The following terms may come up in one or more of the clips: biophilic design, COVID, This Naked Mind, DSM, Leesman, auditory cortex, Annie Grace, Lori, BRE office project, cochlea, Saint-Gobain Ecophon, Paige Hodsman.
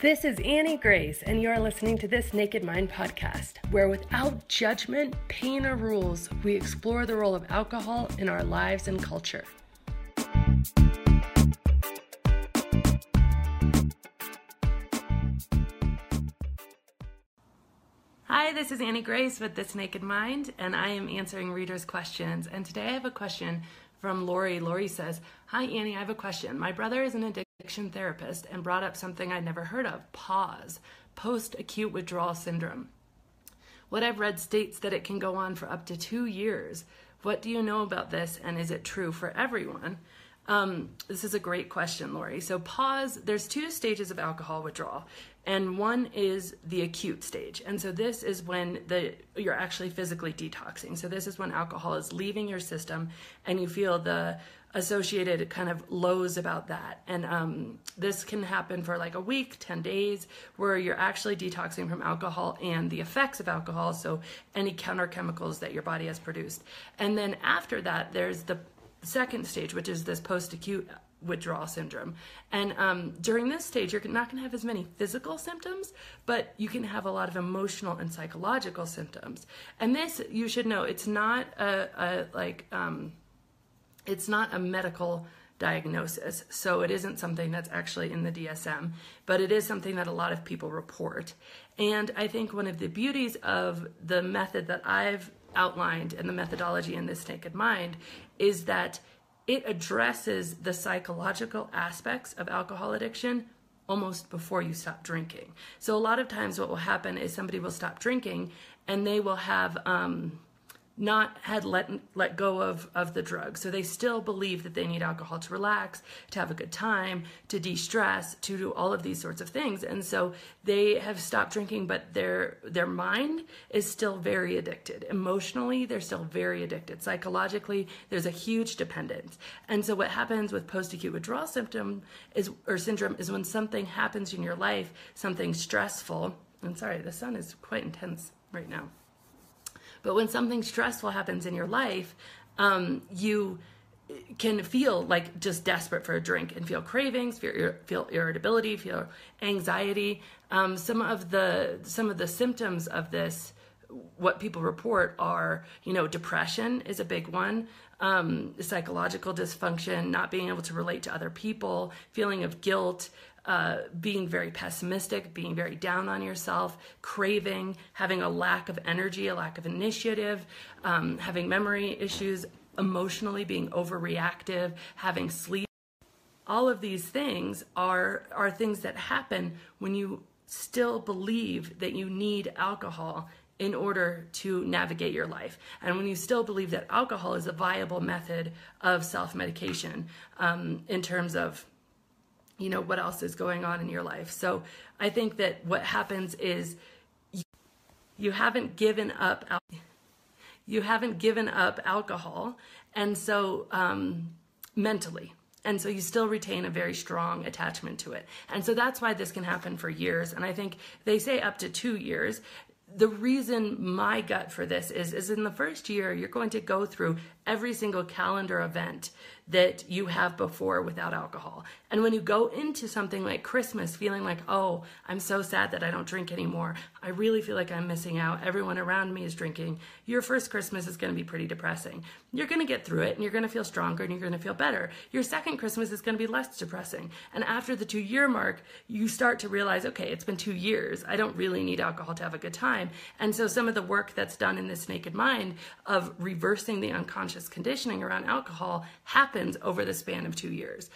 This is Annie Grace, and you're listening to This Naked Mind podcast, where without judgment, pain, or rules, we explore the role of alcohol in our lives and culture. Hi, this is Annie Grace with This Naked Mind, and I am answering readers' questions. And today I have a question from Lori. Lori says, "Hi, Annie, I have a question. My brother is an addiction therapist and brought up something I'd never heard of, PAWS, post-acute withdrawal syndrome. What I've read states that it can go on for up to 2 years. What do you know about this, and is it true for everyone?" This is a great question, Lori. So PAWS, there's two stages of alcohol withdrawal, and one is the acute stage. And so this is when you're actually physically detoxing. So this is when alcohol is leaving your system and you feel the associated kind of lows about that. And this can happen for like a week, 10 days, where you're actually detoxing from alcohol and the effects of alcohol, so any counter chemicals that your body has produced. And then after that, there's the second stage, which is this post-acute withdrawal syndrome. And during this stage, you're not going to have as many physical symptoms, but you can have a lot of emotional and psychological symptoms. And this, you should know, it's not it's not a medical diagnosis, so it isn't something that's actually in the DSM, but it is something that a lot of people report. And I think one of the beauties of the method that I've outlined and the methodology in This Naked Mind is that it addresses the psychological aspects of alcohol addiction almost before you stop drinking. So a lot of times what will happen is somebody will stop drinking and they will have let go of the drug. So they still believe that they need alcohol to relax, to have a good time, to de-stress, to do all of these sorts of things. And so they have stopped drinking, but their mind is still very addicted. Emotionally, they're still very addicted. Psychologically, there's a huge dependence. And so what happens with post-acute withdrawal syndrome is when something happens in your life, something stressful. I'm sorry, the sun is quite intense right now. But when something stressful happens in your life, you can feel like just desperate for a drink and feel cravings, feel irritability, feel anxiety. Some of the symptoms of this, what people report are, depression is a big one, psychological dysfunction, not being able to relate to other people, feeling of guilt, being very pessimistic, being very down on yourself, craving, having a lack of energy, a lack of initiative, having memory issues, emotionally being overreactive, having sleep. All of these things are things that happen when you still believe that you need alcohol in order to navigate your life. And when you still believe that alcohol is a viable method of self-medication in terms of what else is going on in your life. So I think that what happens is you haven't given up alcohol, and so mentally. And so you still retain a very strong attachment to it. And so that's why this can happen for years. And I think they say up to 2 years. The reason my gut for this is in the first year, you're going to go through every single calendar event that you have before without alcohol. And when you go into something like Christmas feeling like, oh, I'm so sad that I don't drink anymore. I really feel like I'm missing out. Everyone around me is drinking. Your first Christmas is going to be pretty depressing. You're going to get through it and you're going to feel stronger and you're going to feel better. Your second Christmas is going to be less depressing. And after the 2-year mark, you start to realize, okay, it's been 2 years. I don't really need alcohol to have a good time. And so some of the work that's done in This Naked Mind of reversing the unconscious conditioning around alcohol happens over the span of 2 years.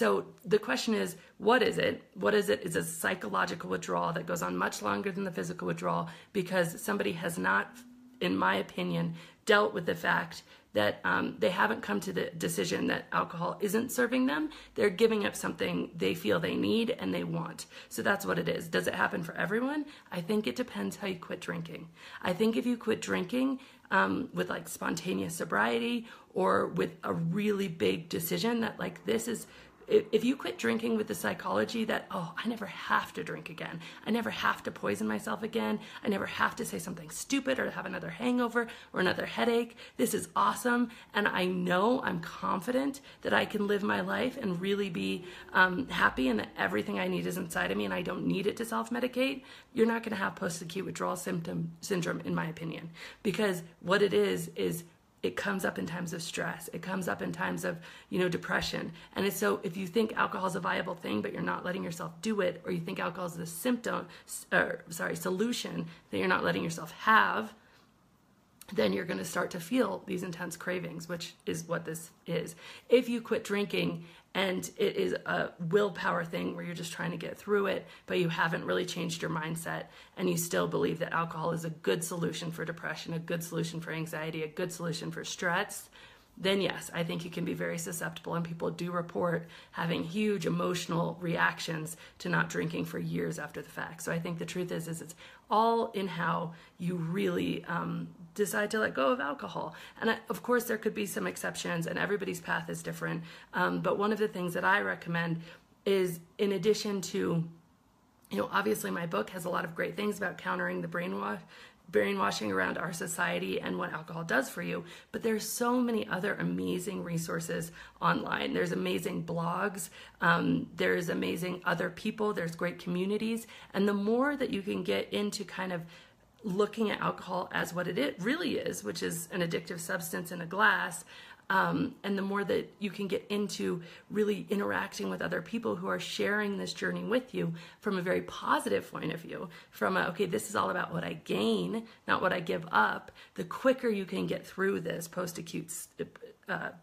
So the question is, what is it? What is it? It's a psychological withdrawal that goes on much longer than the physical withdrawal because somebody has not, in my opinion, dealt with the fact that they haven't come to the decision that alcohol isn't serving them. They're giving up something they feel they need and they want. So that's what it is. Does it happen for everyone? I think it depends how you quit drinking. I think if you quit drinking with like spontaneous sobriety or with a really big decision that like this is If you quit drinking with the psychology that, oh, I never have to drink again, I never have to poison myself again, I never have to say something stupid or have another hangover or another headache, this is awesome, and I know, I'm confident that I can live my life and really be happy, and that everything I need is inside of me and I don't need it to self-medicate, you're not going to have post-acute withdrawal syndrome, in my opinion, because what it is it comes up in times of stress. It comes up in times of, depression. And it's so if you think alcohol is a viable thing, but you're not letting yourself do it, or you think alcohol is the solution that you're not letting yourself have, then you're going to start to feel these intense cravings, which is what this is. If you quit drinking and it is a willpower thing where you're just trying to get through it, but you haven't really changed your mindset, and you still believe that alcohol is a good solution for depression, a good solution for anxiety, a good solution for stress, then yes, I think you can be very susceptible, and people do report having huge emotional reactions to not drinking for years after the fact. So I think the truth is it's all in how you really decide to let go of alcohol. And of course, there could be some exceptions, and everybody's path is different. But one of the things that I recommend is, in addition to, obviously my book has a lot of great things about countering the brainwashing around our society and what alcohol does for you, but there's so many other amazing resources online. There's amazing blogs, there's amazing other people, there's great communities, and the more that you can get into kind of looking at alcohol as what it really is, which is an addictive substance in a glass, and the more that you can get into really interacting with other people who are sharing this journey with you from a very positive point of view, from a, okay, this is all about what I gain, not what I give up, the quicker you can get through this post-acute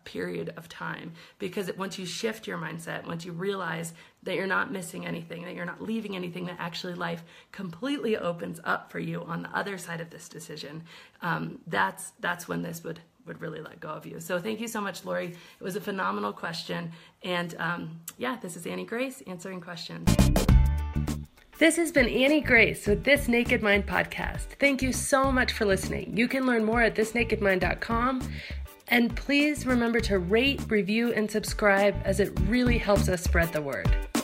period of time. Because once you shift your mindset, once you realize that you're not missing anything, that you're not leaving anything, that actually life completely opens up for you on the other side of this decision, that's when this would really let go of you. So thank you so much, Lori. It was a phenomenal question. And yeah, this is Annie Grace answering questions. This has been Annie Grace with This Naked Mind podcast. Thank you so much for listening. You can learn more at thisnakedmind.com. And please remember to rate, review, and subscribe, as it really helps us spread the word.